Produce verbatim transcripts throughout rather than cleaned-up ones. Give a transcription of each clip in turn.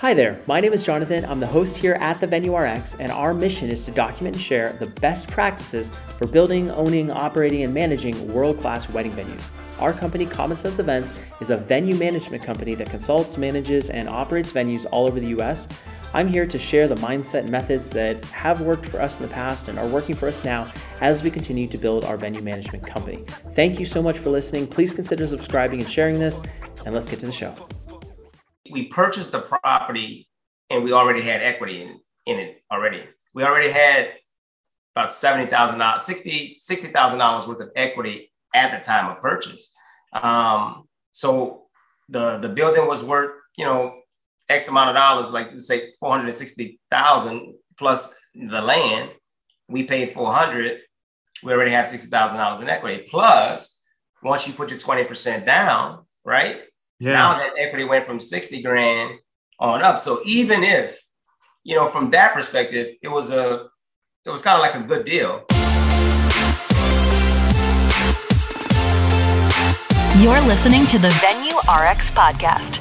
Hi there, my name is Jonathan. I'm the host here at The Venue R X, and our mission is to document and share the best practices for building, owning, operating, and managing world-class wedding venues. Our company, Common Sense Events, is a venue management company that consults, manages, and operates venues all over the U S. I'm here to share the mindset and methods that have worked for us in the past and are working for us now as we continue to build our venue management company. Thank you so much for listening. Please consider subscribing and sharing this, and let's get to the show. We purchased the property and we already had equity in, in it already. We already had about seventy thousand dollars, sixty thousand dollars sixty thousand dollars worth of equity at the time of purchase. Um, so the, the building was worth, you know, X amount of dollars, like say four hundred sixty thousand dollars plus the land. We paid four hundred thousand dollars. We already have sixty thousand dollars in equity. Plus, once you put your twenty percent down, right? Yeah. Now that equity went from sixty grand on up. So even if, you know, from that perspective, it was a, it was kind of like a good deal. You're listening to the Venue R X podcast.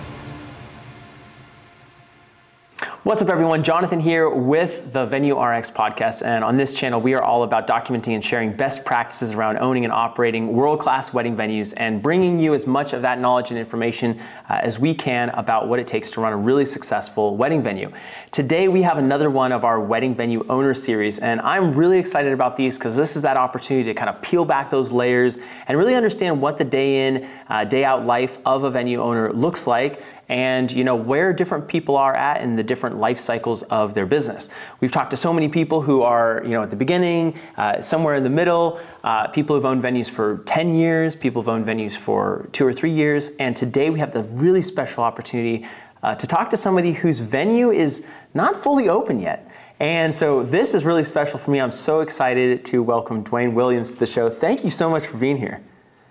What's up, everyone? Jonathan here with the Venue R X podcast. And on this channel, we are all about documenting and sharing best practices around owning and operating world-class wedding venues and bringing you as much of that knowledge and information uh, as we can about what it takes to run a really successful wedding venue. Today, we have another one of our wedding venue owner series. And I'm really excited about these because this is that opportunity to kind of peel back those layers and really understand what the day in, uh, day out life of a venue owner looks like. And you know where different people are at in the different life cycles of their business. We've talked to so many people who are, you know, at the beginning, uh, somewhere in the middle, uh, people who've owned venues for ten years, people who've owned venues for two or three years, and today we have the really special opportunity uh, to talk to somebody whose venue is not fully open yet. And so this is really special for me. I'm so excited to welcome DeWayne Williams to the show. Thank you so much for being here.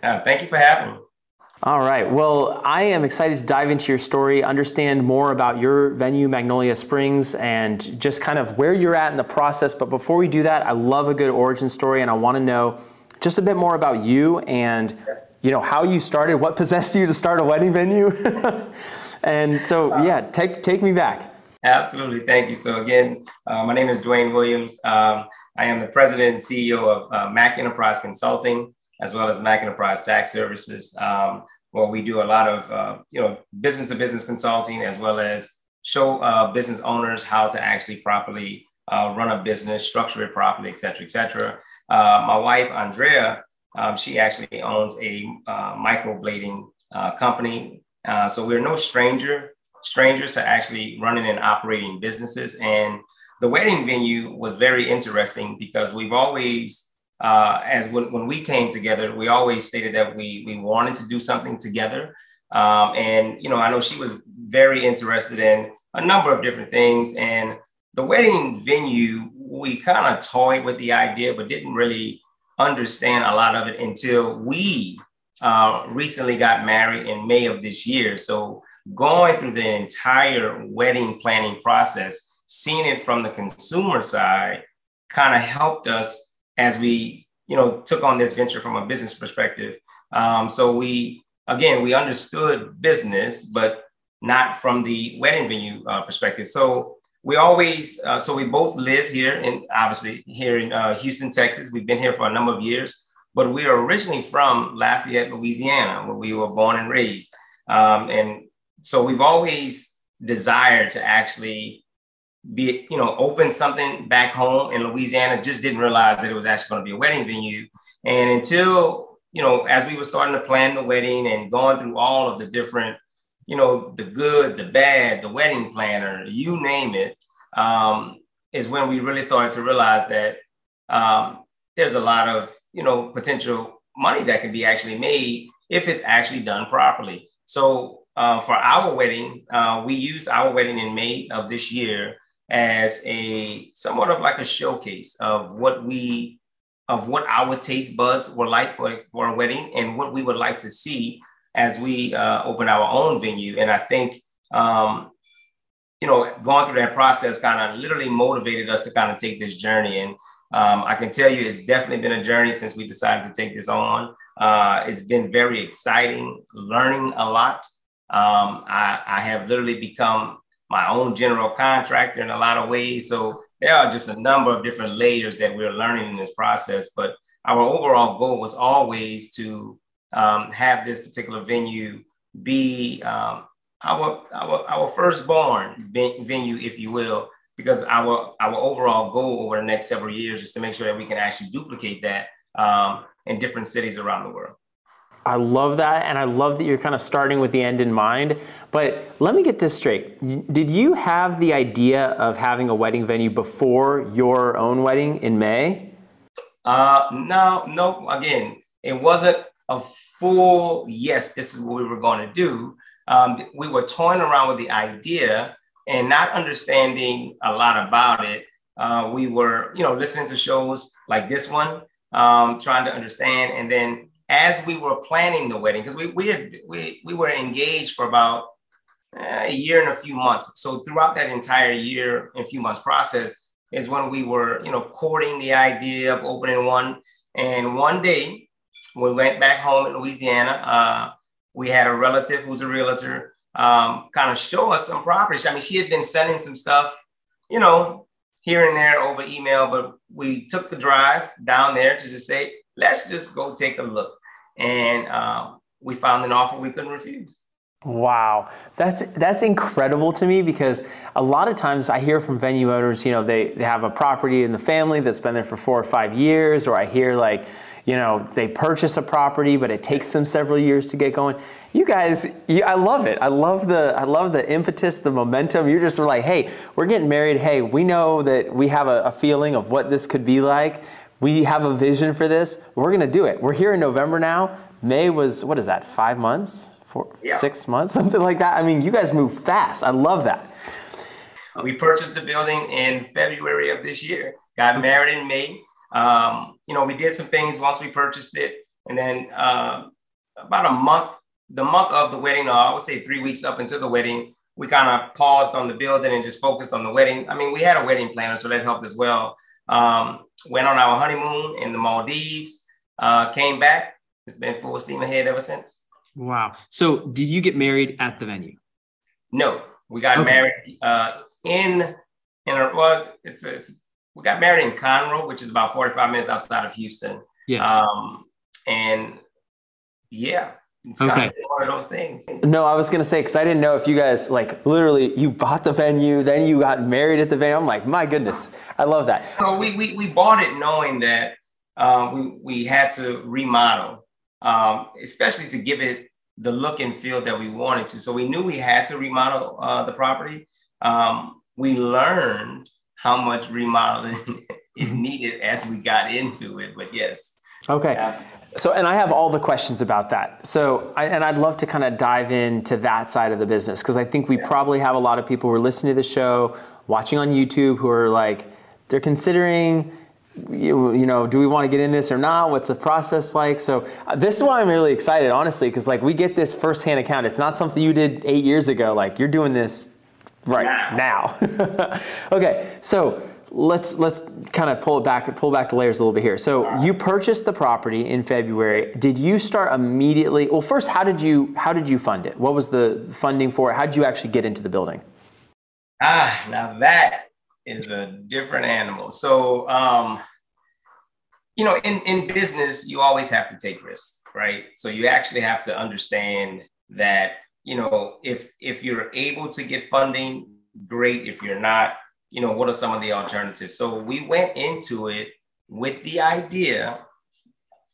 Uh, thank you for having me. All right, well, I am excited to dive into your story, understand more about your venue, Magnolia Springs, and just kind of where you're at in the process. But before we do that, I love a good origin story, and I want to know just a bit more about you and, you know, how you started, what possessed you to start a wedding venue. And so, yeah, take take me back. Absolutely, thank you. So again, uh, my name is DeWayne Williams. Um, I am the president and C E O of uh, Mac Enterprise Consulting, as well as Mac Enterprise Tax Services, um, where we do a lot of uh, you know, business-to-business consulting, as well as show uh, business owners how to actually properly uh, run a business, structure it properly, et cetera, et cetera. Uh, my wife, Andrea, um, she actually owns a uh, microblading uh, company. Uh, so we're no stranger strangers to actually running and operating businesses. And the wedding venue was very interesting because we've always, Uh, as when, when we came together, we always stated that we we wanted to do something together. Um, and, you know, I know she was very interested in a number of different things. And the wedding venue, we kind of toyed with the idea, but didn't really understand a lot of it until we uh, recently got married in May of this year. So going through the entire wedding planning process, seeing it from the consumer side, kind of helped us as we, you know, took on this venture from a business perspective. Um, so we, again, we understood business, but not from the wedding venue uh, perspective. So we always, uh, so we both live here in, obviously here in uh, Houston, Texas. We've been here for a number of years, but we are originally from Lafayette, Louisiana, where we were born and raised. Um, and so we've always desired to actually be, you know, open something back home in Louisiana, just didn't realize that it was actually going to be a wedding venue. And until, you know, as we were starting to plan the wedding and going through all of the different, you know, the good, the bad, the wedding planner, you name it, um, is when we really started to realize that um, there's a lot of, you know, potential money that can be actually made if it's actually done properly. So uh, for our wedding, uh, we used our wedding in May of this year as a somewhat of like a showcase of what we, of what our taste buds were like for, for a wedding and what we would like to see as we uh, open our own venue. And I think, um, you know, going through that process kind of literally motivated us to kind of take this journey. And um, I can tell you, it's definitely been a journey since we decided to take this on. Uh, it's been very exciting, learning a lot. Um, I, I have literally become my own general contractor in a lot of ways. So there are just a number of different layers that we're learning in this process. But our overall goal was always to um, have this particular venue be um, our, our, our firstborn venue, if you will, because our, our overall goal over the next several years is to make sure that we can actually duplicate that um, in different cities around the world. I love that. And I love that you're kind of starting with the end in mind. But let me get this straight. Did you have the idea of having a wedding venue before your own wedding in May? Uh, no, no. Again, it wasn't a full, yes, this is what we were going to do. Um, we were toying around with the idea and not understanding a lot about it. Uh, we were, you know, listening to shows like this one, um, trying to understand. And then as we were planning the wedding, because we we had we we were engaged for about a year and a few months. So throughout that entire year and few months process is when we were, you know, courting the idea of opening one. And one day we went back home in Louisiana. Uh, we had a relative who's a realtor um, kind of show us some properties. I mean, she had been sending some stuff, you know, here and there over email, but we took the drive down there to just say, let's just go take a look. And um, we found an offer we couldn't refuse. Wow, that's that's incredible to me, because a lot of times I hear from venue owners, you know, they, they have a property in the family that's been there for four or five years, or I hear like, you know, they purchase a property, but it takes them several years to get going. You guys, you, I love it. I love the I love the impetus, the momentum. You're just like, hey, we're getting married. Hey, we know that we have a, a feeling of what this could be like. We have a vision for this. We're going to do it. We're here in November now. May was, what is that, five months, four, yeah. six months, something like that. I mean, you guys move fast. I love that. We purchased the building in February of this year, got married in May. Um, you know, we did some things once we purchased it. And then uh, about a month, the month of the wedding, or I would say three weeks up until the wedding, we kind of paused on the building and just focused on the wedding. I mean, we had a wedding planner, so that helped as well. Um, went on our honeymoon in the Maldives, uh, came back. It's been full steam ahead ever since. Wow. So did you get married at the venue? No, we got okay. married uh, in, in a, well, it's, it's, we got married in Conroe, which is about forty-five minutes outside of Houston. Yes. Um, and yeah. It's okay. Kind of one of those things. No, I was going to say, because I didn't know if you guys, like, literally you bought the venue, then you got married at the venue. I'm like, my goodness, I love that. So we we, we bought it knowing that um, we, we had to remodel, um, especially to give it the look and feel that we wanted to. So we knew we had to remodel uh, the property. Um, we learned how much remodeling it needed as we got into it, but yes. Okay. Absolutely. So, and I have all the questions about that. So, I, and I'd love to kind of dive into that side of the business, because I think we yeah. probably have a lot of people who are listening to the show, watching on YouTube, who are like, they're considering, you, you know, do we want to get in this or not? What's the process like? So uh, this is why I'm really excited, honestly, because like we get this firsthand account. It's not something you did eight years ago. Like you're doing this right now. now. Okay. So Let's let's kind of pull it back, pull back the layers a little bit here. So you purchased the property in February. Did you start immediately? Well, first, how did you how did you fund it? What was the funding for it? How did you actually get into the building? Ah, now that is a different animal. So, um, you know, in, in business, you always have to take risks, right? So you actually have to understand that, you know, if if you're able to get funding, great. If you're not, you know, what are some of the alternatives? So we went into it with the idea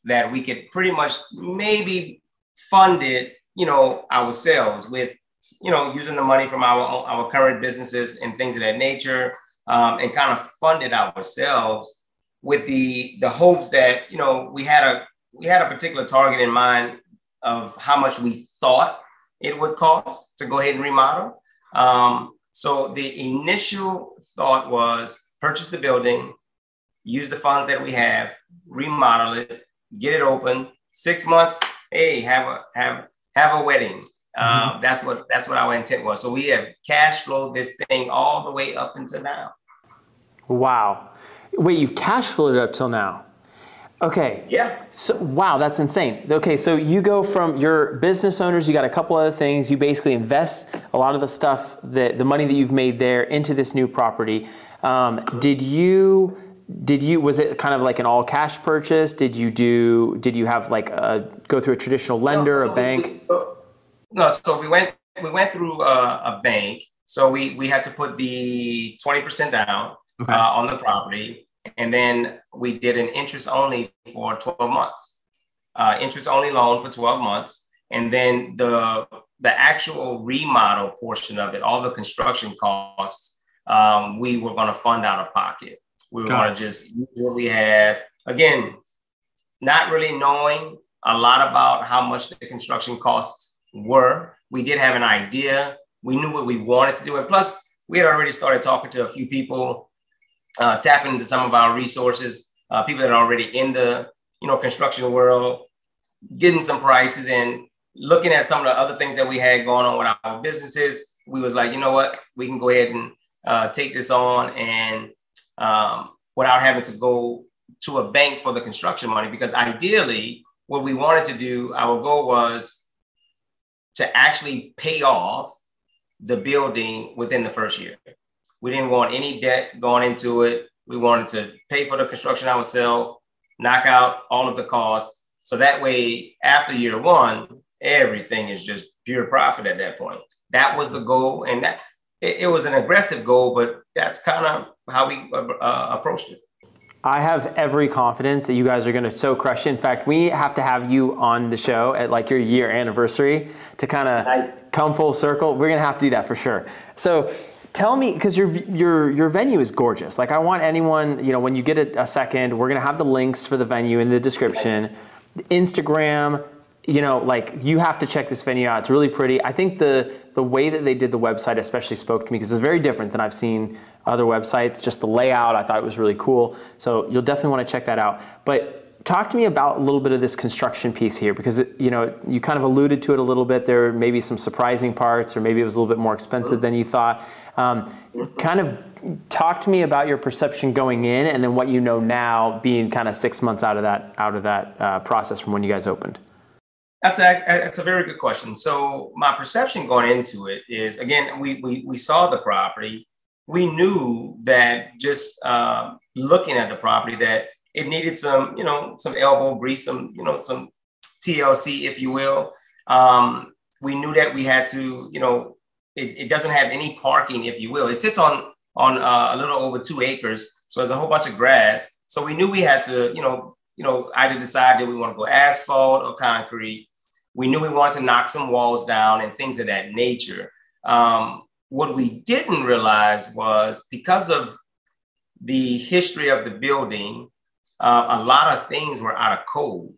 that we could pretty much maybe fund it, you know, ourselves with, you know, using the money from our our current businesses and things of that nature, um, and kind of fund it ourselves with the the hopes that, you know, we had a we had a particular target in mind of how much we thought it would cost to go ahead and remodel. Um, So the initial thought was purchase the building, use the funds that we have, remodel it, get it open. Six months, hey, have a have have a wedding. Uh, mm-hmm. That's what that's what our intent was. So we have cash flowed this thing all the way up until now. Wow, wait, you've cash flowed it up till now. Okay. Yeah. So, wow, that's insane. Okay, so you go from your business owners, you got a couple other things, you basically invest a lot of the stuff, that the money that you've made there into this new property. Um, did you, did you, was it kind of like an all cash purchase? Did you do, did you have like a, go through a traditional lender, no, so a bank? We, uh, no, so we went, we went through a, a bank. So we, we had to put the twenty percent down, okay, uh, on the property. And then we did an interest only for twelve months, uh, interest only loan for twelve months. And then the, the actual remodel portion of it, all the construction costs, um, we were going to fund out of pocket. We were going to just use what we have. Again, not really knowing a lot about how much the construction costs were. We did have an idea. We knew what we wanted to do. And plus, we had already started talking to a few people, Uh, tapping into some of our resources, uh, people that are already in the, you know, construction world, getting some prices and looking at some of the other things that we had going on with our businesses. We was like, you know what, we can go ahead and uh, take this on and um, without having to go to a bank for the construction money, because ideally what we wanted to do, our goal was to actually pay off the building within the first year. We didn't want any debt going into it. We wanted to pay for the construction ourselves, knock out all of the costs. So that way, after year one, everything is just pure profit at that point. That was the goal. And that it, it was an aggressive goal, but that's kind of how we uh, approached it. I have every confidence that you guys are going to so crush it. In fact, we have to have you on the show at like your year anniversary to kind of nice. come full circle. We're going to have to do that for sure. So tell me, because your your your venue is gorgeous. Like I want anyone, you know, when you get a, a second, we're gonna have the links for the venue in the description, Instagram. You know, like you have to check this venue out. It's really pretty. I think the the way that they did the website especially spoke to me because it's very different than I've seen other websites. Just the layout, I thought it was really cool. So you'll definitely want to check that out. But talk to me about a little bit of this construction piece here, because you know you kind of alluded to it a little bit. There may be some surprising parts, or maybe it was a little bit more expensive than you thought. Um, kind of talk to me about your perception going in, and then what you know now, being kind of six months out of that out of that uh, process from when you guys opened. That's a that's a very good question. So my perception going into it is, again, we we we saw the property. We knew that just uh, looking at the property that it needed some, you know, some elbow grease, some, you know, some T L C, if you will. Um, we knew that we had to, you know, it, it doesn't have any parking, if you will. It sits on on uh, a little over two acres, so there's a whole bunch of grass. So we knew we had to, you know, you know, either decide that we want to go asphalt or concrete. We knew we wanted to knock some walls down and things of that nature. Um, what we didn't realize was because of the history of the building, Uh, a lot of things were out of code.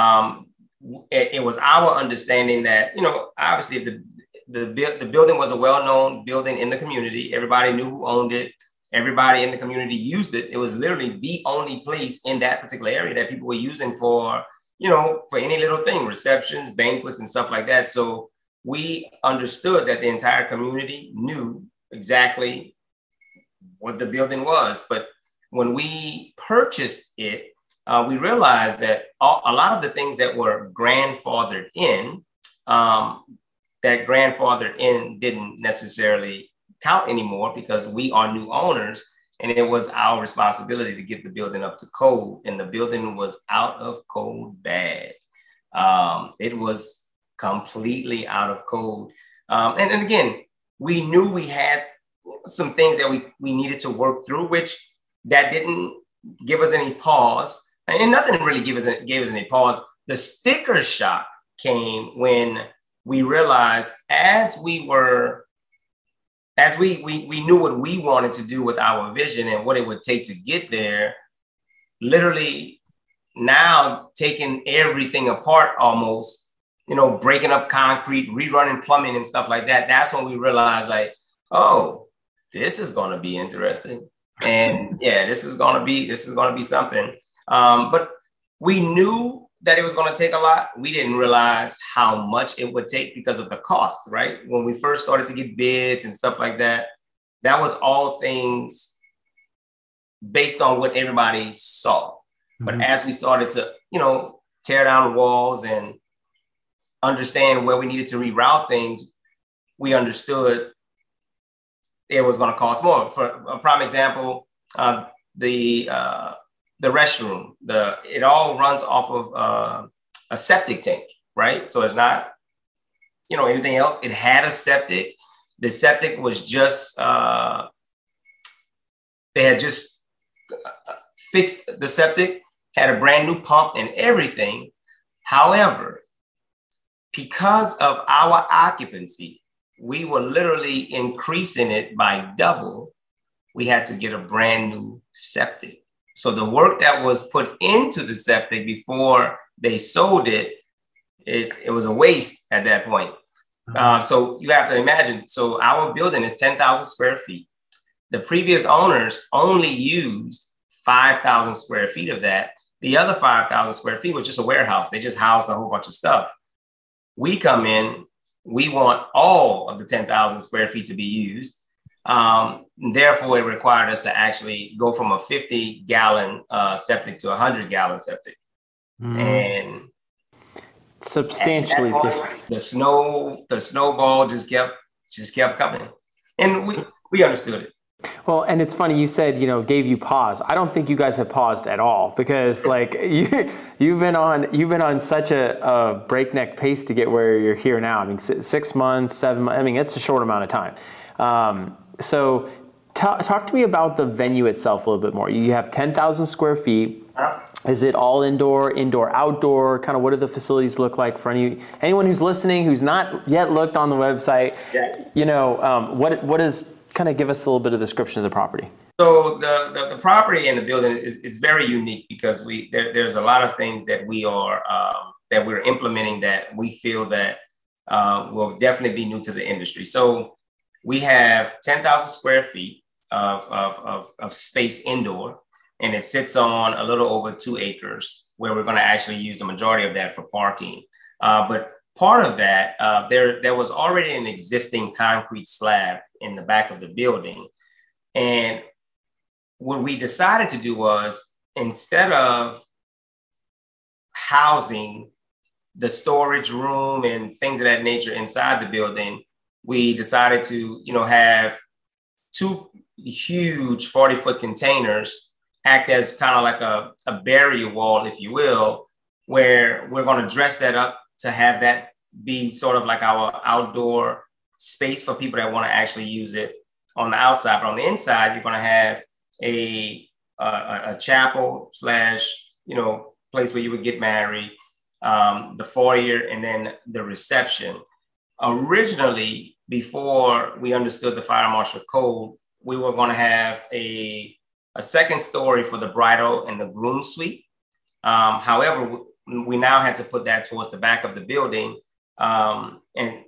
Um, it, it was our understanding that, you know, obviously if the, the, the building was a well-known building in the community. Everybody knew who owned it. Everybody in the community used it. It was literally the only place in that particular area that people were using for, you know, for any little thing, receptions, banquets, and stuff like that. So we understood that the entire community knew exactly what the building was, but when we purchased it, uh, we realized that all, a lot of the things that were grandfathered in, um, that grandfathered in didn't necessarily count anymore because we are new owners and it was our responsibility to get the building up to code, and the building was out of code bad. Um, it was completely out of code. Um, and, and again, we knew we had some things that we, we needed to work through, which that didn't give us any pause, and nothing really gave us, gave us any pause. The sticker shock came when we realized as we were, as we, we, we knew what we wanted to do with our vision and what it would take to get there, literally now taking everything apart almost, you know, breaking up concrete, rerunning plumbing and stuff like that. That's when we realized like, oh, this is going to be interesting. And yeah, this is going to be, this is going to be something. Um, but we knew that it was going to take a lot. We didn't realize how much it would take because of the cost, right? When we first started to get bids and stuff like that, that was all things based on what everybody saw. But mm-hmm. as we started to, you know, tear down walls and understand where we needed to reroute things, we understood it was going to cost more. For a prime example, uh, the uh, the restroom, the it all runs off of uh, a septic tank, right? So it's not, you know, anything else. It had a septic. The septic was just, uh, they had just fixed the septic, had a brand new pump and everything. However, because of our occupancy, we were literally increasing it by double. We had to get a brand new septic. So the work that was put into the septic before they sold it, it, it was a waste at that point. Uh, so you have to imagine, so our building is ten thousand square feet. The previous owners only used five thousand square feet of that. The other five thousand square feet was just a warehouse. They just housed a whole bunch of stuff. We come in, we want all of the ten thousand square feet to be used. Um, therefore, it required us to actually go from a fifty gallon uh, septic to a one hundred gallon septic. Mm. And substantially point, different. The snow, the snowball just kept, just kept coming. And we, we understood it. Well, and it's funny, you said, you know, gave you pause. I don't think you guys have paused at all, because like you, you've been on, you've been on such a, a breakneck pace to get where you're here now. I mean, six months, seven months, I mean, it's a short amount of time. Um, so t- talk to me about the venue itself a little bit more. You have ten thousand square feet. Is it all indoor, indoor, outdoor? Kind of what do the facilities look like for any anyone who's listening, who's not yet looked on the website? Yeah. You know, um, what what is, kind of give us a little bit of description of the property. So the, the, the property and the building is, is very unique, because we there, there's a lot of things that we are um, that we're implementing that we feel that uh, will definitely be new to the industry. So we have ten thousand square feet of, of, of, of space indoor, and it sits on a little over two acres where we're going to actually use the majority of that for parking. Uh, but part of that, uh, there, there was already an existing concrete slab in the back of the building. And what we decided to do was, instead of housing the storage room and things of that nature inside the building, we decided to, you know, have two huge forty foot containers act as kind of like a, a barrier wall, if you will, where we're going to dress that up to have that be sort of like our outdoor space for people that want to actually use it on the outside. But on the inside, you're going to have a, a, a chapel slash, you know, place where you would get married, um, the foyer, and then the reception. Originally, before we understood the fire marshal code, we were going to have a, a second story for the bridal and the groom suite. Um, however, we now had to put that towards the back of the building, um, and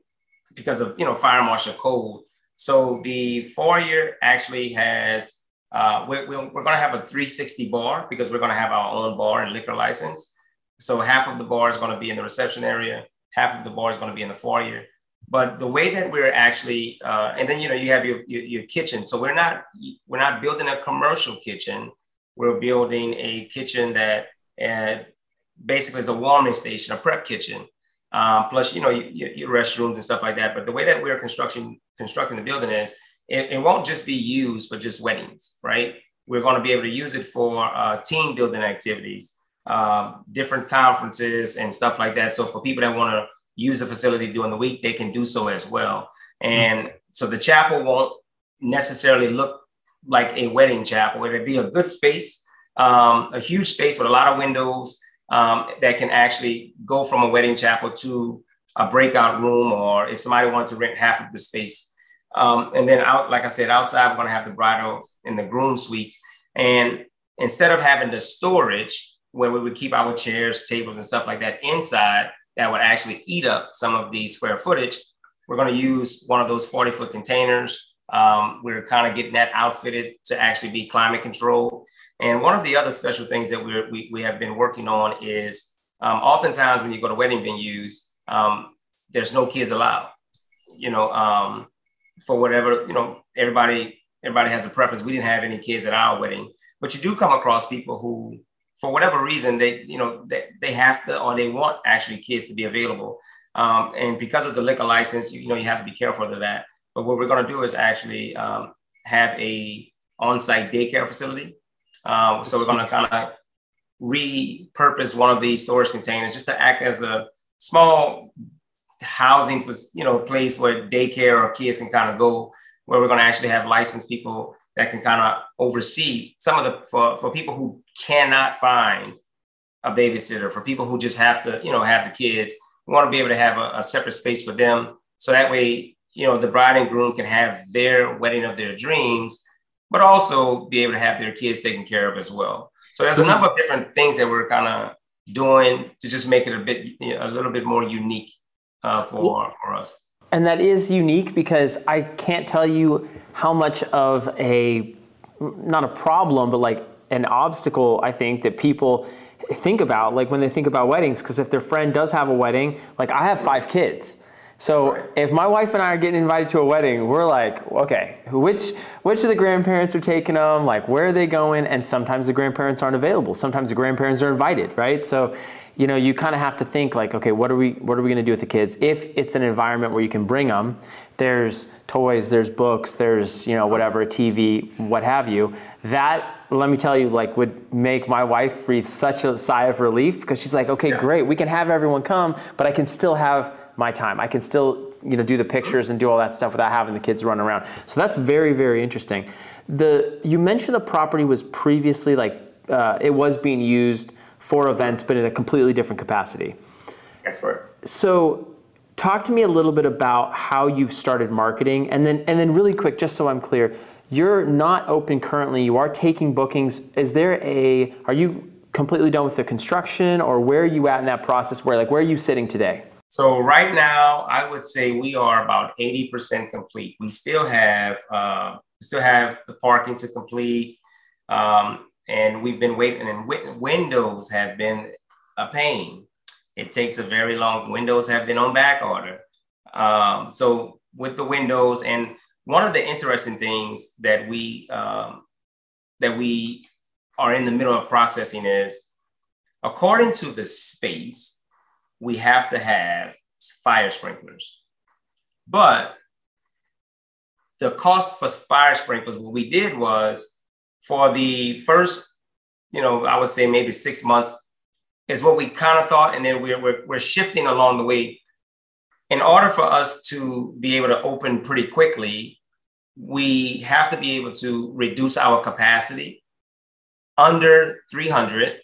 because of, you know, fire marshal code. So the foyer actually has, uh, we're, we're going to have a three sixty bar, because we're going to have our own bar and liquor license. So half of the bar is going to be in the reception area. Half of the bar is going to be in the foyer. But the way that we're actually, uh, and then, you know, you have your, your, your kitchen. So we're not, we're not building a commercial kitchen. We're building a kitchen that, uh, basically is a warming station, a prep kitchen, um, plus, you know, your, your restrooms and stuff like that. But the way that we're constructing, constructing the building is, it, it won't just be used for just weddings, right? We're going to be able to use it for uh, team building activities, uh, different conferences and stuff like that. So for people that want to use the facility during the week, they can do so as well. And mm-hmm. so the chapel won't necessarily look like a wedding chapel. It'd be a good space, um, a huge space with a lot of windows, Um, that can actually go from a wedding chapel to a breakout room, or if somebody wanted to rent half of the space. Um, and then out, like I said, outside, we're going to have the bridal and the groom suite. And instead of having the storage where we would keep our chairs, tables and stuff like that inside, that would actually eat up some of the square footage, we're going to use one of those forty foot containers. Um, we're kind of getting that outfitted to actually be climate controlled. And one of the other special things that we're, we we have been working on is, um, oftentimes when you go to wedding venues, um, there's no kids allowed, you know, um, for whatever, you know, everybody, everybody has a preference. We didn't have any kids at our wedding, but you do come across people who, for whatever reason, they, you know, they, they have to, or they want actually kids to be available. Um, and because of the liquor license, you, you know, you have to be careful of that. But what we're going to do is actually um, have a on-site daycare facility. Um, so we're going to kind of repurpose one of these storage containers just to act as a small housing for, you know, place where daycare or kids can kind of go, where we're going to actually have licensed people that can kind of oversee some of the, for, for people who cannot find a babysitter, for people who just have to, you know, have the kids. We want to be able to have a, a separate space for them. So that way, you know, the bride and groom can have their wedding of their dreams, but also be able to have their kids taken care of as well. So there's a number of different things that we're kind of doing to just make it a bit, a little bit more unique uh, for, for us. And that is unique because I can't tell you how much of a, not a problem, but like an obstacle, I think, that people think about, like when they think about weddings, because if their friend does have a wedding, like I have five kids. So if my wife and I are getting invited to a wedding, we're like, okay, which which of the grandparents are taking them? Like, where are they going? And sometimes the grandparents aren't available. Sometimes the grandparents are invited, right? So, you know, you kind of have to think like, okay, what are we what are we going to do with the kids? If it's an environment where you can bring them, there's toys, there's books, there's, you know, whatever, a T V, what have you. That, let me tell you, like, would make my wife breathe such a sigh of relief, because she's like, okay, yeah, great, we can have everyone come, but I can still have my time. I can still, you know, do the pictures and do all that stuff without having the kids run around. So that's very, very interesting. The, you mentioned the property was previously like, uh, it was being used for events, but in a completely different capacity. That's right. So talk to me a little bit about how you've started marketing, and then, and then really quick, just so I'm clear, you're not open currently, you are taking bookings. Is there a, are you completely done with the construction, or where are you at in that process? Where, like, where are you sitting today? So right now, I would say we are about eighty percent complete. We still have uh, still have the parking to complete, um, and we've been waiting. And w- windows have been a pain. It takes a very long. Windows have been on back order. Um, so with the windows, and one of the interesting things that we um, that we are in the middle of processing is, according to the space, we have to have fire sprinklers. But the cost for fire sprinklers, what we did was, for the first, you know, I would say maybe six months is what we kind of thought. And then we're, we're, we're shifting along the way. In order for us to be able to open pretty quickly, we have to be able to reduce our capacity under three hundred.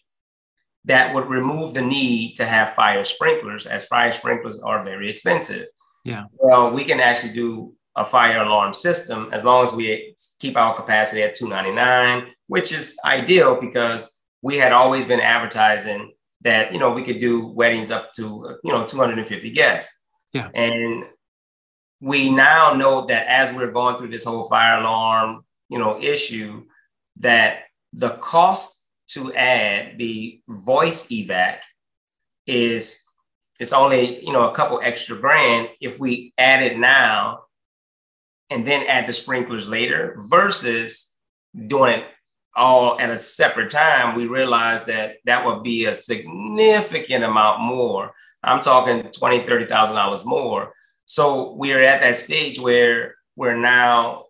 That would remove the need to have fire sprinklers, as fire sprinklers are very expensive. Yeah. Well, we can actually do a fire alarm system as long as we keep our capacity at two ninety-nine, which is ideal, because we had always been advertising that, you know, we could do weddings up to, you know, two hundred fifty guests. Yeah. And we now know that as we're going through this whole fire alarm, you know, issue, that the cost to add the voice evac is, it's only, you know, a couple extra grand if we add it now and then add the sprinklers later, versus doing it all at a separate time. We realized that that would be a significant amount more. I'm talking twenty thousand dollars, thirty thousand dollars more. So we are at that stage where we're now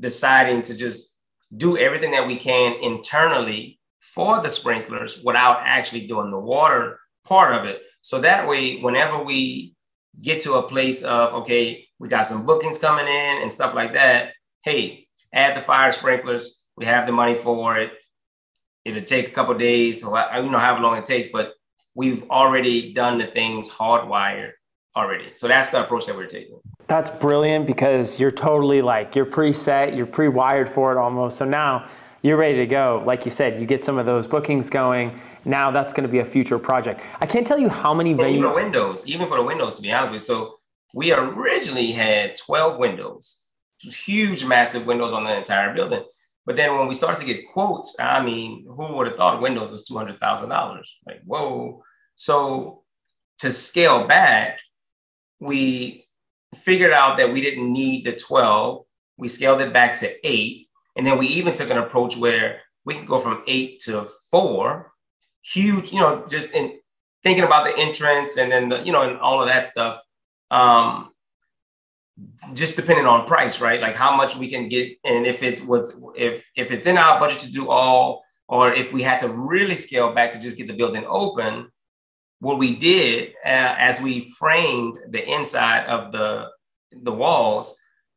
deciding to just do everything that we can internally for the sprinklers without actually doing the water part of it. So that way, whenever we get to a place of, okay, we got some bookings coming in and stuff like that, hey, add the fire sprinklers, we have the money for it. It'll take a couple of days, so I don't know how long it takes, but we've already done the things hardwired already. So that's the approach that we're taking. That's brilliant, because you're totally like, you're preset, you're pre-wired for it almost. So now, you're ready to go. Like you said, you get some of those bookings going. Now that's going to be a future project. I can't tell you how many venues. Even windows, even for the windows, to be honest with you. So we originally had twelve windows, huge, massive windows on the entire building. But then when we started to get quotes, I mean, who would have thought windows was two hundred thousand dollars? Like, whoa. So to scale back, we figured out that we didn't need the twelve. We scaled it back to eight. And then we even took an approach where we could go from eight to four huge, you know, just in thinking about the entrance and then, the, you know, and all of that stuff, um, just depending on price, right? Like how much we can get. And if it was, if, if it's in our budget to do all, or if we had to really scale back to just get the building open, what we did uh, as we framed the inside of the, the walls,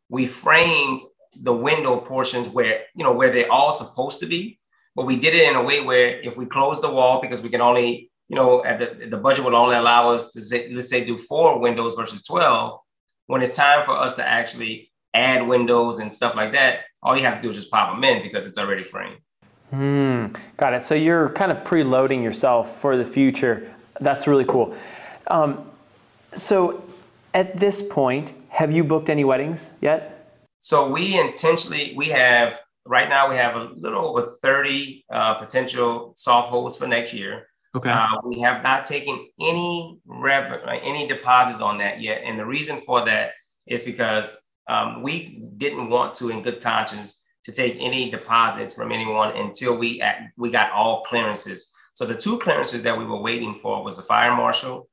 we framed the window portions where, you know, where they're all supposed to be, but we did it in a way where if we close the wall, because we can only, you know, at the, the budget will only allow us to say, let's say do four windows versus twelve. When it's time for us to actually add windows and stuff like that, all you have to do is just pop them in because it's already framed. Hmm. Got it. So you're kind of preloading yourself for the future. That's really cool. Um, so at this point, have you booked any weddings yet? So we intentionally, we have, right now we have a little over thirty uh, potential soft holds for next year. Okay. Uh, we have not taken any revenue, like any deposits on that yet. And the reason for that is because um, we didn't want to, in good conscience, to take any deposits from anyone until we at, we got all clearances. So the two clearances that we were waiting for was the fire marshal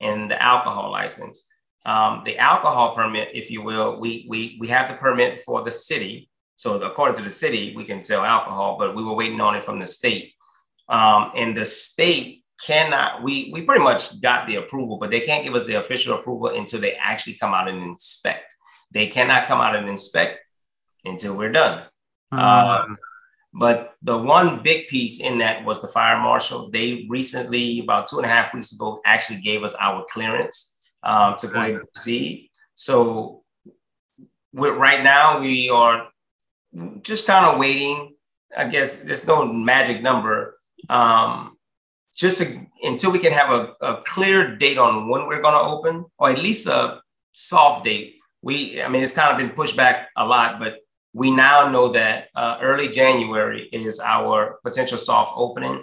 and the alcohol license. Um, the alcohol permit, if you will, we, we, we have the permit for the city. So according to the city, we can sell alcohol, but we were waiting on it from the state. Um, and the state cannot, we, we pretty much got the approval, but they can't give us the official approval until they actually come out and inspect. They cannot come out and inspect until we're done. Mm-hmm. Um, but the one big piece in that was the fire marshal. They recently, about two and a half weeks ago, actually gave us our clearance um, to go ahead and proceed. So we're, right now we are just kind of waiting. I guess there's no magic number. Um, just to, until we can have a, a clear date on when we're going to open, or at least a soft date. We, I mean, it's kind of been pushed back a lot, but we now know that uh, early January is our potential soft opening.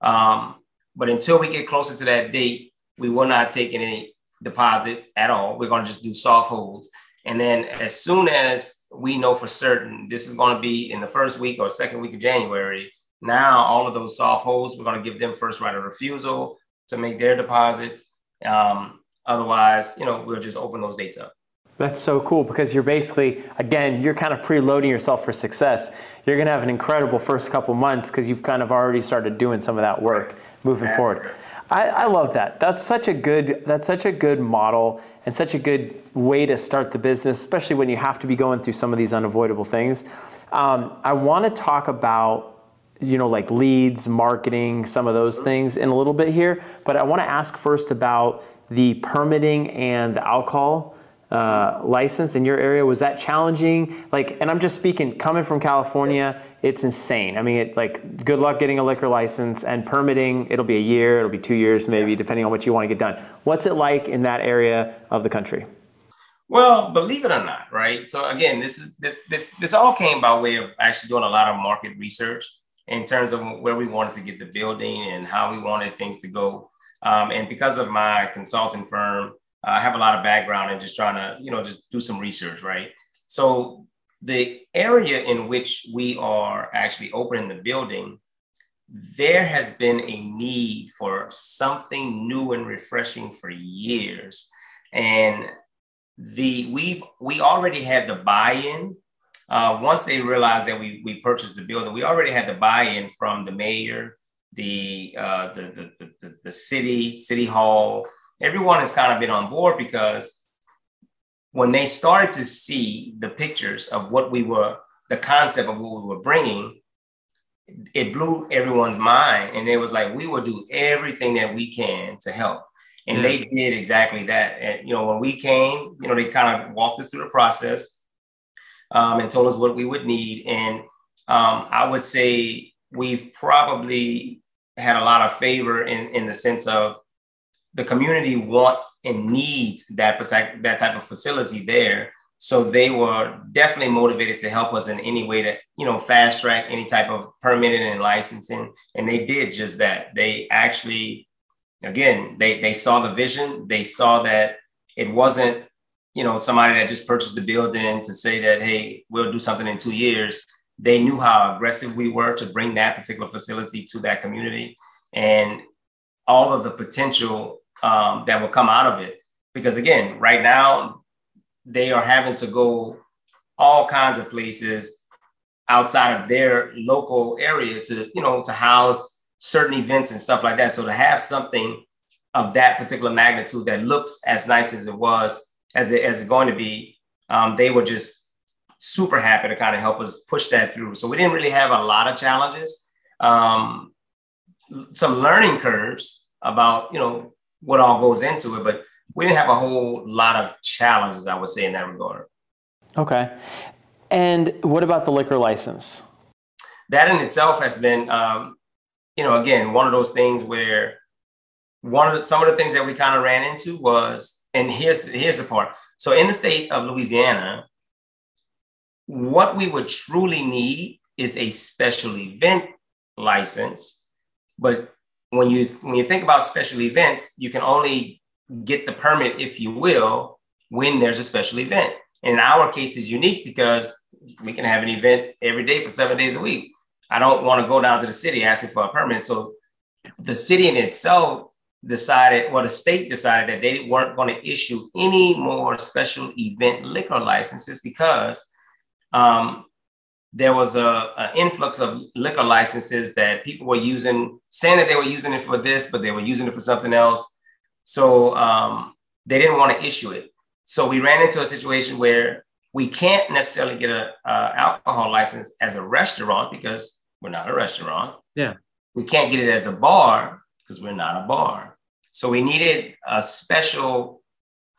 Um, but until we get closer to that date, we will not take any deposits at all. We're going to just do soft holds. And then as soon as we know for certain, this is going to be in the first week or second week of January, now, all of those soft holds, we're going to give them first right of refusal to make their deposits. Um, otherwise, you know, we'll just open those dates up. That's so cool because you're basically, again, you're kind of preloading yourself for success. You're going to have an incredible first couple months because you've kind of already started doing some of that work moving that's forward. True. I, I love that. That's such a good, that's such a good model and such a good way to start the business, especially when you have to be going through some of these unavoidable things. Um, I want to talk about, you know, like leads, marketing, some of those things in a little bit here. But I want to ask first about the permitting and the alcohol uh, license in your area. Was that challenging? Like, and I'm just speaking, coming from California, it's insane. I mean, it, like, good luck getting a liquor license and permitting. It'll be a year, it'll be two years maybe, depending on what you want to get done. What's it like in that area of the country? Well, believe it or not, right? So again, this is this this all came by way of actually doing a lot of market research in terms of where we wanted to get the building and how we wanted things to go. Um, and because of my consulting firm, uh, I have a lot of background in just trying to, you know, just do some research, right? So the area in which we are actually opening the building, there has been a need for something new and refreshing for years. And the we've we already had the buy-in. Uh, once they realized that we we purchased the building, we already had the buy-in from the mayor, the, uh, the, the, the, the city, city hall. Everyone has kind of been on board because when they started to see the pictures of what we were, the concept of what we were bringing, it blew everyone's mind. And it was like, we will do everything that we can to help. And they did exactly that. And, you know, when we came, you know, they kind of walked us through the process. Um, and told us what we would need. And um, I would say we've probably had a lot of favor in, in the sense of the community wants and needs that, protect, that type of facility there. So they were definitely motivated to help us in any way to, you know, fast track any type of permitting and licensing. And they did just that. They actually, again, they, they saw the vision. They saw that it wasn't, you know, somebody that just purchased the building to say that, hey, we'll do something in two years. They knew how aggressive we were to bring that particular facility to that community. and all of the potential um, that will come out of it. Because again, right now they are having to go all kinds of places outside of their local area to, you know, to house certain events and stuff like that. So to have something of that particular magnitude that looks as nice as it was, as it is going to be, um, they were just super happy to kind of help us push that through. So we didn't really have a lot of challenges, um, some learning curves about, you know, what all goes into it, but we didn't have a whole lot of challenges, I would say, in that regard. Okay. And what about the liquor license? That in itself has been, um, you know, again, one of those things where one of the, some of the things that we kind of ran into was, and here's the, here's the part. So in the state of Louisiana, what we would truly need is a special event license. But when you, when you think about special events, you can only get the permit, if you will, when there's a special event. In our case is unique because we can have an event every day for seven days a week. I don't want to go down to the city asking for a permit. So the city in itself decided, or the state decided, that they weren't going to issue any more special event liquor licenses because um, there was a, an influx of liquor licenses that people were using, saying that they were using it for this, but they were using it for something else. So um, they didn't want to issue it. So we ran into a situation where we can't necessarily get an alcohol license as a restaurant because we're not a restaurant. Yeah. We can't get it as a bar because we're not a bar. So we needed a special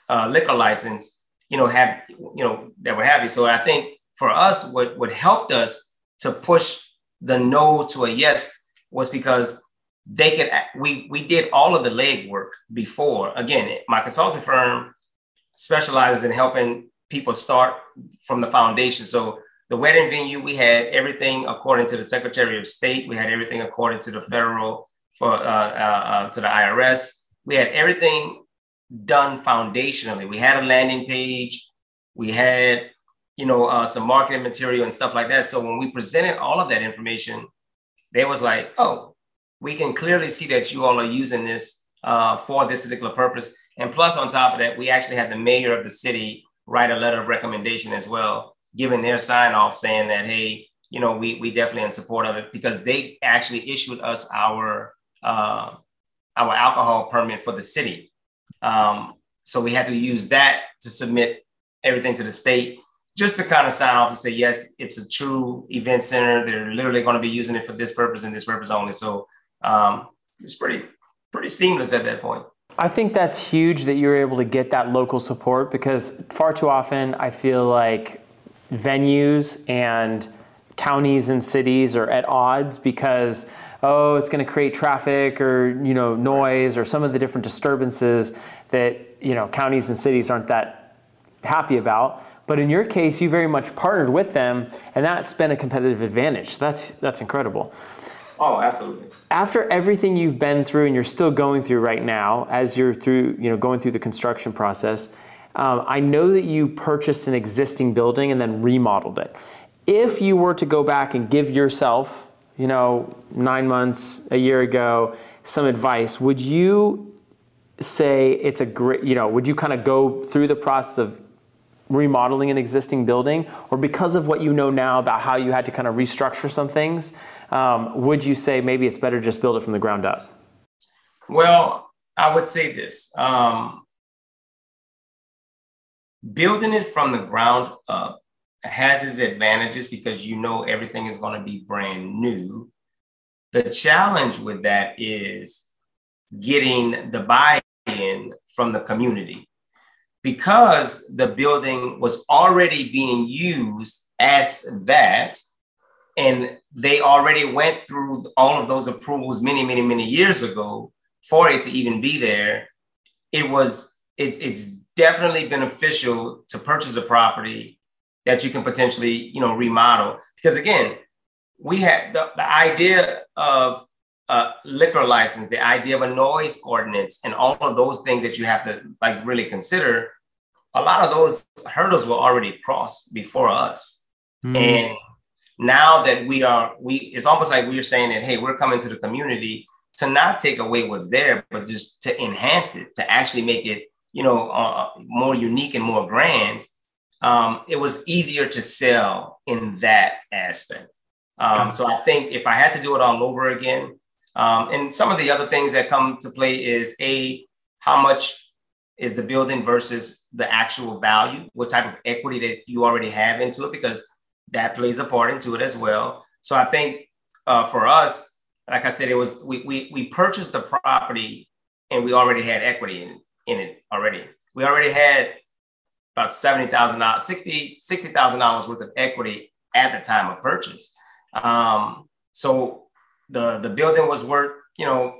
uh, liquor license, you know, have, you know, that we're having. So I think for us, what, what helped us to push the no to a yes was because they could, we, we did all of the legwork before. Again, my consulting firm specializes in helping people start from the foundation. So the wedding venue, we had everything according to the Secretary of State. We had everything according to the federal, for uh, uh, to the I R S. We had everything done foundationally. We had a landing page. We had, you know, uh, some marketing material and stuff like that. So when we presented all of that information, they was like, oh, we can clearly see that you all are using this uh, for this particular purpose. And plus, on top of that, we actually had the mayor of the city write a letter of recommendation as well, giving their sign off saying that, hey, you know, we we definitely in support of it, because they actually issued us our uh, our alcohol permit for the city. Um, so we had to use that to submit everything to the state just to kind of sign off and say, yes, it's a true event center. They're literally going to be using it for this purpose and this purpose only. So um, it's pretty pretty seamless at that point. I think that's huge that you're able to get that local support, because far too often I feel like venues and counties and cities are at odds because, oh, it's going to create traffic or, you know, noise or some of the different disturbances that, you know, counties and cities aren't that happy about. But in your case, you very much partnered with them, and that's been a competitive advantage. That's, that's incredible. Oh, absolutely. After everything you've been through and you're still going through right now, as you're through, you know, going through the construction process, um, I know that you purchased an existing building and then remodeled it. If you were to go back and give yourself, you know, nine months, a year ago, some advice, would you say it's a great, you know, would you kind of go through the process of remodeling an existing building, or because of what you know now about how you had to kind of restructure some things, um, would you say maybe it's better just build it from the ground up? Well, I would say this. Um, building it from the ground up has its advantages because you know everything is going to be brand new. The challenge with that is getting the buy-in from the community, because the building was already being used as that, and they already went through all of those approvals many, many, many years ago for it to even be there. It was, it, it's definitely beneficial to purchase a property that you can potentially, you know, remodel. Because again, we had the, the idea of Uh, liquor license, the idea of a noise ordinance, and all of those things that you have to like really consider, a lot of those hurdles were already crossed before us. Mm. And now that we are, we, it's almost like we're saying that, hey, we're coming to the community to not take away what's there, but just to enhance it, to actually make it, you know, uh, more unique and more grand. Um, it was easier to sell in that aspect. Um, so I think if I had to do it all over again, um, and some of the other things that come to play is a, how much is the building versus the actual value? What type of equity that you already have into it, because that plays a part into it as well. So I think uh, for us, like I said, it was, we, we, we purchased the property and we already had equity in, in it already. We already had about seventy thousand dollars, sixty thousand dollars worth of equity at the time of purchase. Um, so the, the building was worth, you know,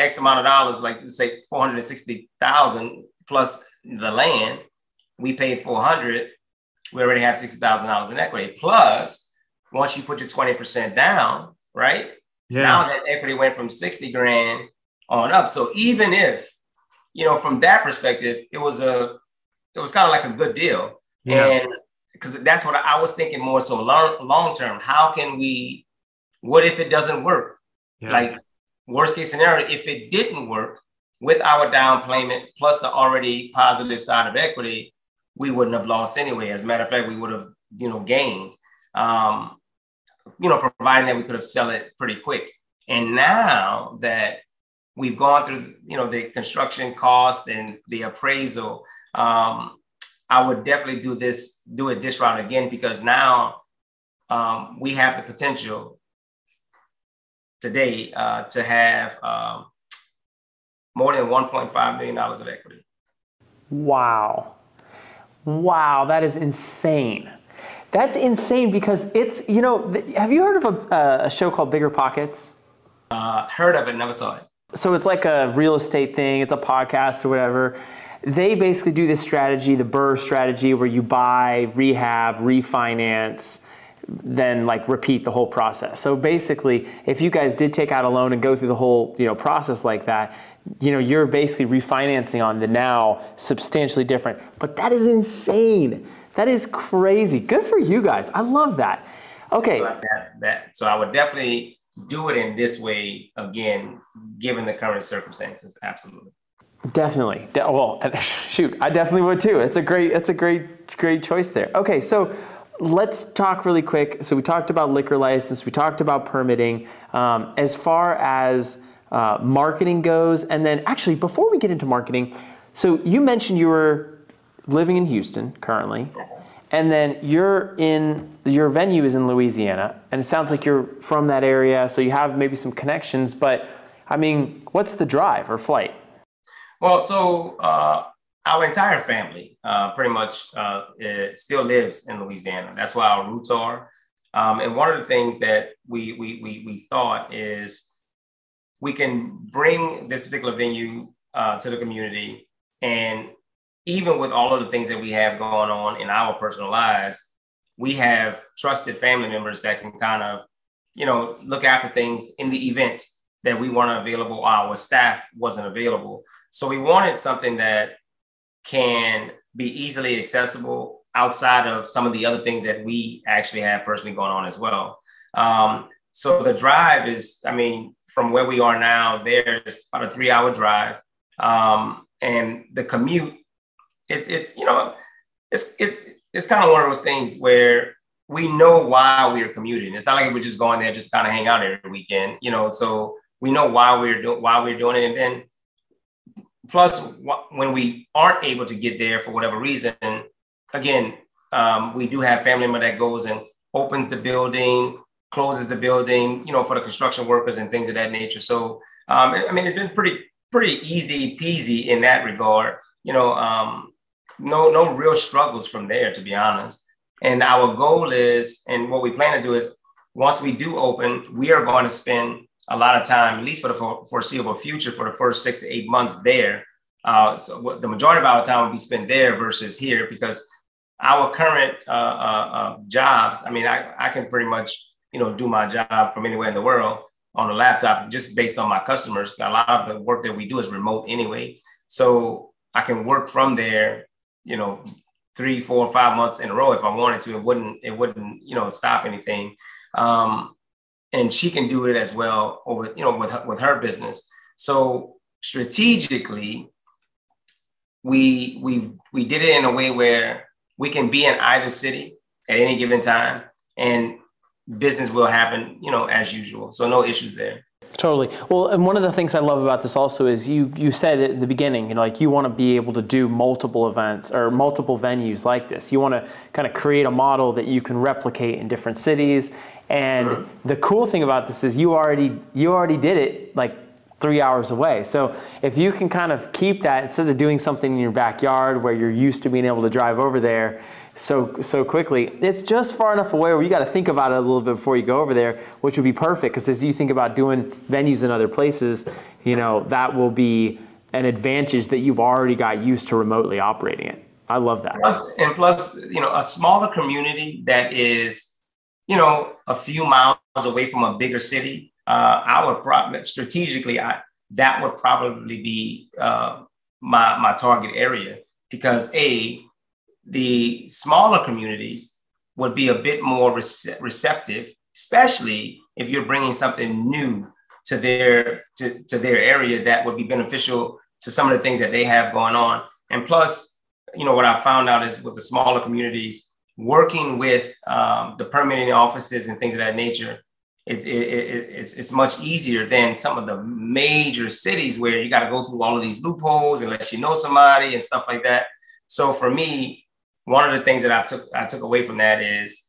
X amount of dollars, like let's say four hundred sixty thousand plus the land. We paid four hundred. We already have sixty thousand dollars in equity. Plus, once you put your twenty percent down, right? Yeah. Now that equity went from sixty grand on up. So even if, you know, from that perspective, it was a, it was kind of like a good deal. Yeah. And because that's what I was thinking more so long, long term. How can we, what if it doesn't work? Yeah. Like worst case scenario, if it didn't work with our down payment, plus the already positive side of equity, we wouldn't have lost anyway. As a matter of fact, we would have, you know, gained, um, you know, providing that we could have sell it pretty quick. And now that we've gone through, you know, the construction cost and the appraisal, um, I would definitely do this, do it this route again, because now um, we have the potential today uh, to have um, more than one point five million dollars of equity. Wow. Wow, that is insane. That's insane because it's, you know, have you heard of a, a show called Bigger Pockets? Uh, heard of it, never saw it. So it's like a real estate thing. It's a podcast or whatever. They basically do this strategy, the BRRRR strategy, where you buy, rehab, refinance, then like repeat the whole process. So basically, if you guys did take out a loan and go through the whole, you know, process like that, you know, you're basically refinancing on the now substantially different. But that is insane. That is crazy. Good for you guys. I love that. Okay. Like that, that, so I would definitely do it in this way again, given the current circumstances. Absolutely. Definitely. De- well, shoot, I definitely would too. It's a great, it's a great, great choice there. Okay. So let's talk really quick. So we talked about liquor license. We talked about permitting, um, as far as Uh, marketing goes. And then actually, before we get into marketing, so you mentioned you were living in Houston currently, and then you're in, your venue is in Louisiana, and it sounds like you're from that area, so you have maybe some connections, but I mean, what's the drive or flight? Well, so uh, our entire family uh, pretty much uh, still lives in Louisiana. That's where our roots are. Um, and one of the things that we we we, we thought is, we can bring this particular venue uh, to the community. And even with all of the things that we have going on in our personal lives, we have trusted family members that can kind of, you know, look after things in the event that we weren't available, our staff wasn't available. So we wanted something that can be easily accessible outside of some of the other things that we actually have personally going on as well. Um, so the drive is, I mean, from where we are now, there's about a three hour drive. Um, and the commute, it's, it's, you know, it's, it's, it's kind of one of those things where we know why we're commuting. It's not like we're just going there, just kind of hang out every weekend, you know, so we know why we're doing, why we're doing it. And then plus wh- when we aren't able to get there for whatever reason, again, um, we do have family member that goes and opens the building, closes the building, you know, for the construction workers and things of that nature. So, um, I mean, it's been pretty, pretty easy peasy in that regard, you know, um, no, no real struggles from there, to be honest. And our goal is, and what we plan to do is once we do open, we are going to spend a lot of time, at least for the for- foreseeable future, for the first six to eight months there. Uh, so what, the majority of our time will be spent there versus here, because our current uh, uh, uh, jobs, I mean, I, I can pretty much, you know, do my job from anywhere in the world on a laptop, just based on my customers. A lot of the work that we do is remote anyway. So I can work from there, you know, three, four, five months in a row if I wanted to. It wouldn't, it wouldn't, you know, stop anything. Um, and she can do it as well over, you know, with her, with her business. So strategically, we we we did it in a way where we can be in either city at any given time, and business will happen, you know, as usual. So no issues there. Totally. Well, and one of the things I love about this also is you you said at the beginning, you know, like you want to be able to do multiple events or multiple venues like this. You want to kind of create a model that you can replicate in different cities. And sure. The cool thing about this is you already you already did it like three hours away. So if you can kind of keep that instead of doing something in your backyard where you're used to being able to drive over there so so quickly, it's just far enough away where you got to think about it a little bit before you go over there, which would be perfect, because as you think about doing venues in other places, you know, that will be an advantage that you've already got used to remotely operating it. I love that. Plus, and plus, you know, a smaller community that is, you know, a few miles away from a bigger city, uh, I would probably strategically, I, that would probably be uh, my my target area, because a the smaller communities would be a bit more rece- receptive, especially if you're bringing something new to their to, to their area that would be beneficial to some of the things that they have going on. And plus, you know, what I found out is with the smaller communities, working with um, the permitting offices and things of that nature, it's it, it, it's it's much easier than some of the major cities where you got to go through all of these loopholes unless you know somebody and stuff like that. So for me, one of the things that I took I took away from that is,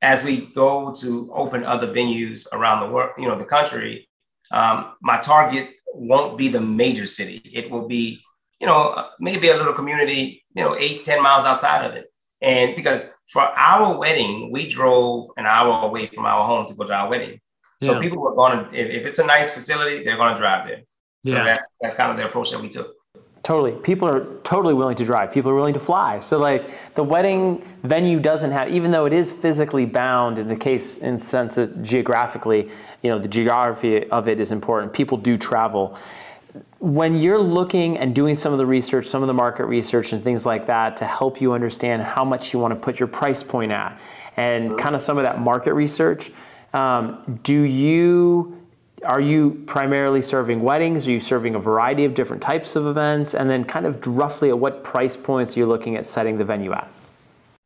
as we go to open other venues around the world, you know, the country, um, my target won't be the major city. It will be, you know, maybe a little community, you know, eight, ten miles outside of it. And because for our wedding, we drove an hour away from our home to go to our wedding. So yeah. People were going to, if, if it's a nice facility, they're going to drive there. So yeah. that's that's kind of the approach that we took. Totally. People are totally willing to drive. People are willing to fly. So like the wedding venue doesn't have, even though it is physically bound in the case, in sense that geographically, you know, the geography of it is important. People do travel. When you're looking and doing some of the research, some of the market research and things like that to help you understand how much you want to put your price point at and kind of some of that market research, um, do you... Are you primarily serving weddings? Are you serving a variety of different types of events? And then kind of roughly at what price points are you looking at setting the venue at?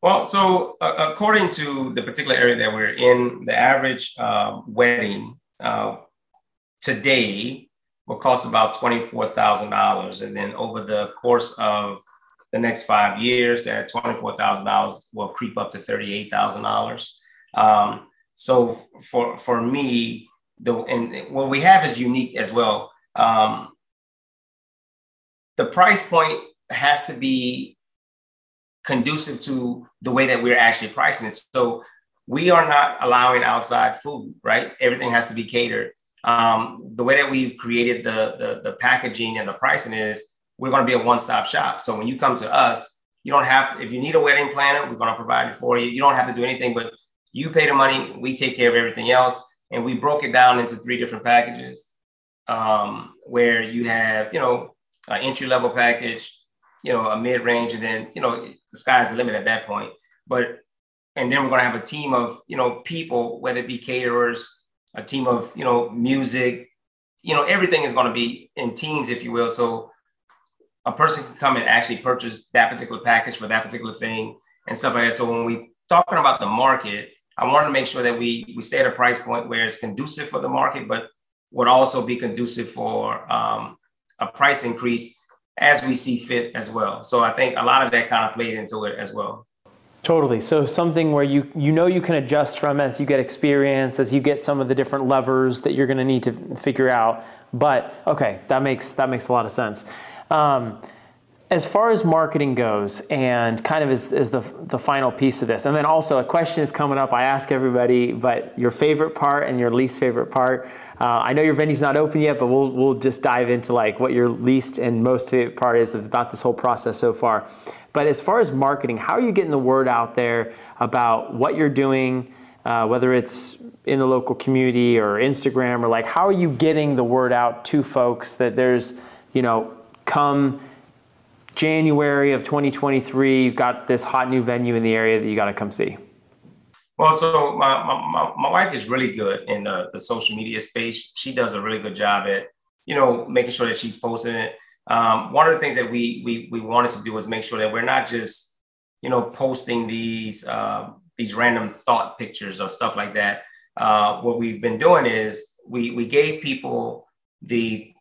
Well, so uh, according to the particular area that we're in, the average uh, wedding uh, today will cost about twenty-four thousand dollars. And then over the course of the next five years, that twenty-four thousand dollars will creep up to thirty-eight thousand dollars. Um, so for, for me, The, and what we have is unique as well. Um, the price point has to be conducive to the way that we're actually pricing it. So we are not allowing outside food, right? Everything has to be catered. Um, the way that we've created the, the, the packaging and the pricing is we're going to be a one-stop shop. So when you come to us, you don't have, if you need a wedding planner, we're going to provide it for you. You don't have to do anything, but you pay the money. We take care of everything else. And we broke it down into three different packages, um, where you have, you know, an entry-level package, you know, a mid-range, and then, you know, the sky's the limit at that point. But, and then we're going to have a team of, you know, people, whether it be caterers, a team of, you know, music, you know, everything is going to be in teams, if you will. So a person can come and actually purchase that particular package for that particular thing and stuff like that. So when we're talking about the market, I want to make sure that we, we stay at a price point where it's conducive for the market, but would also be conducive for um, a price increase as we see fit as well. So I think a lot of that kind of played into it as well. Totally. So something where you, you know, you can adjust from as you get experience, as you get some of the different levers that you're going to need to figure out. But okay, that makes, that makes a lot of sense. Um, As far as marketing goes, and kind of is, is the, the final piece of this, and then also a question is coming up, I ask everybody, but your favorite part and your least favorite part. Uh, I know your venue's not open yet, but we'll, we'll just dive into like what your least and most favorite part is about this whole process so far. But as far as marketing, how are you getting the word out there about what you're doing, uh, whether it's in the local community or Instagram, or like how are you getting the word out to folks that there's, you know, come January of twenty twenty-three, you've got this hot new venue in the area that you got to come see? Well, so my, my, my wife is really good in the, the social media space. She does a really good job at, you know, making sure that she's posting it. Um, one of the things that we, we, we wanted to do was make sure that we're not just, you know, posting these, uh, these random thought pictures or stuff like that. Uh, what we've been doing is we, we gave people the,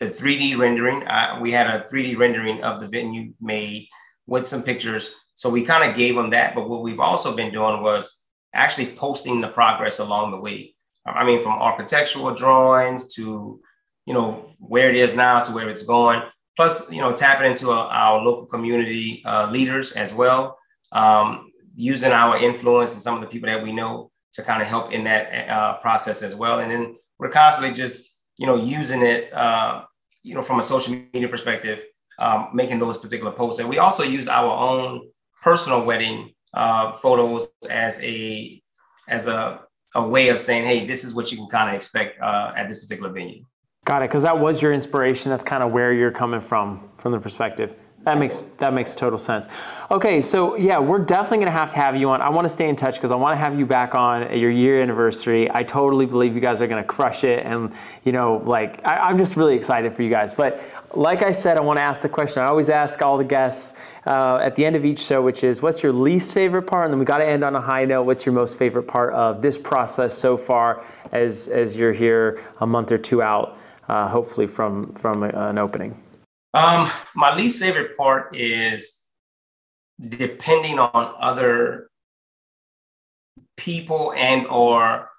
the three D rendering. Uh, we had a three D rendering of the venue made with some pictures. So we kind of gave them that. But what we've also been doing was actually posting the progress along the way. I mean, from architectural drawings to, you know, where it is now to where it's going. Plus, you know, tapping into a, our local community uh, leaders as well, um, using our influence and some of the people that we know to kind of help in that uh, process as well. And then we're constantly just, you know, using it, uh, you know, from a social media perspective, um, making those particular posts. And we also use our own personal wedding uh, photos as a as a, a way of saying, hey, this is what you can kind of expect uh, at this particular venue. Got it, because that was your inspiration. That's kind of where you're coming from, from the perspective. That makes that makes total sense. Okay, so yeah, we're definitely gonna have to have you on. I want to stay in touch because I want to have you back on at your year anniversary. I totally believe you guys are gonna crush it, and you know, like I, I'm just really excited for you guys. But like I said, I want to ask the question I always ask all the guests uh, at the end of each show, which is, what's your least favorite part? And then we got to end on a high note. What's your most favorite part of this process so far, as as you're here a month or two out, uh, hopefully from from an opening? Um, my least favorite part is depending on other people and or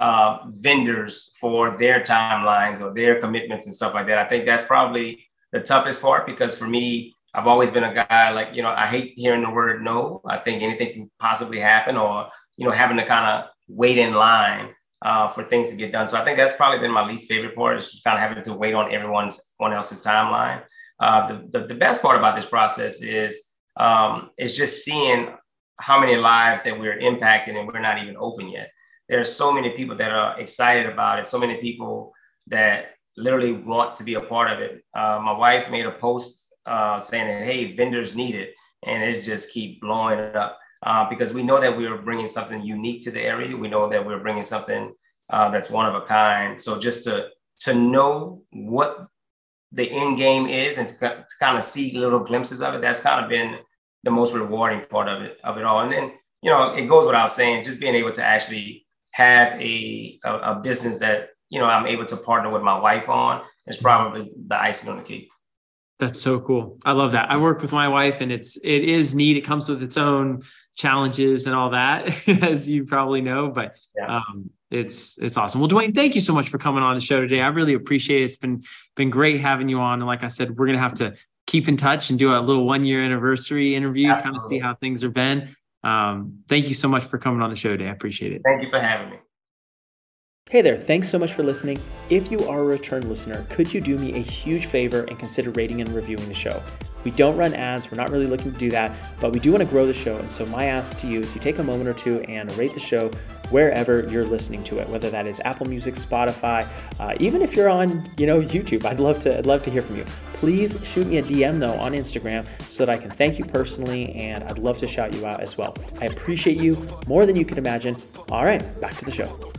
uh, vendors for their timelines or their commitments and stuff like that. I think that's probably the toughest part, because for me, I've always been a guy like, you know, I hate hearing the word no. I think anything can possibly happen, or, you know, having to kind of wait in line Uh, for things to get done. So I think that's probably been my least favorite part, is just kind of having to wait on everyone's one else's timeline. Uh, the, the, the best part about this process is, um, is just seeing how many lives that we're impacting and we're not even open yet. There are so many people that are excited about it. So many people that literally want to be a part of it. Uh, my wife made a post uh, saying that, hey, vendors need it. And it's just keep blowing it up. Uh, because we know that we are bringing something unique to the area. We know that we're bringing something uh, that's one of a kind. So just to to know what the end game is and to, to kind of see little glimpses of it, that's kind of been the most rewarding part of it of it all. And then, you know, it goes without saying, just being able to actually have a a, a business that, you know, I'm able to partner with my wife on is probably the icing on the cake. That's so cool. I love that. I work with my wife, and it's it is neat. It comes with its own challenges and all that, as you probably know, but yeah. um, it's, it's awesome. Well, DeWayne, thank you so much for coming on the show today. I really appreciate it. It's been, been great having you on. And like I said, we're going to have to keep in touch and do a little one year anniversary interview, Absolutely. Kind of see how things have been. Um, thank you so much for coming on the show today. I appreciate it. Thank you for having me. Hey there, thanks so much for listening. If you are a return listener, could you do me a huge favor and consider rating and reviewing the show? We don't run ads, we're not really looking to do that, but we do want to grow the show. And so my ask to you is you take a moment or two and rate the show wherever you're listening to it, whether that is Apple Music, Spotify, uh, even if you're on, you know, YouTube. I'd love to, I'd love to hear from you. Please shoot me a D M though on Instagram so that I can thank you personally, and I'd love to shout you out as well. I appreciate you more than you can imagine. All right, back to the show.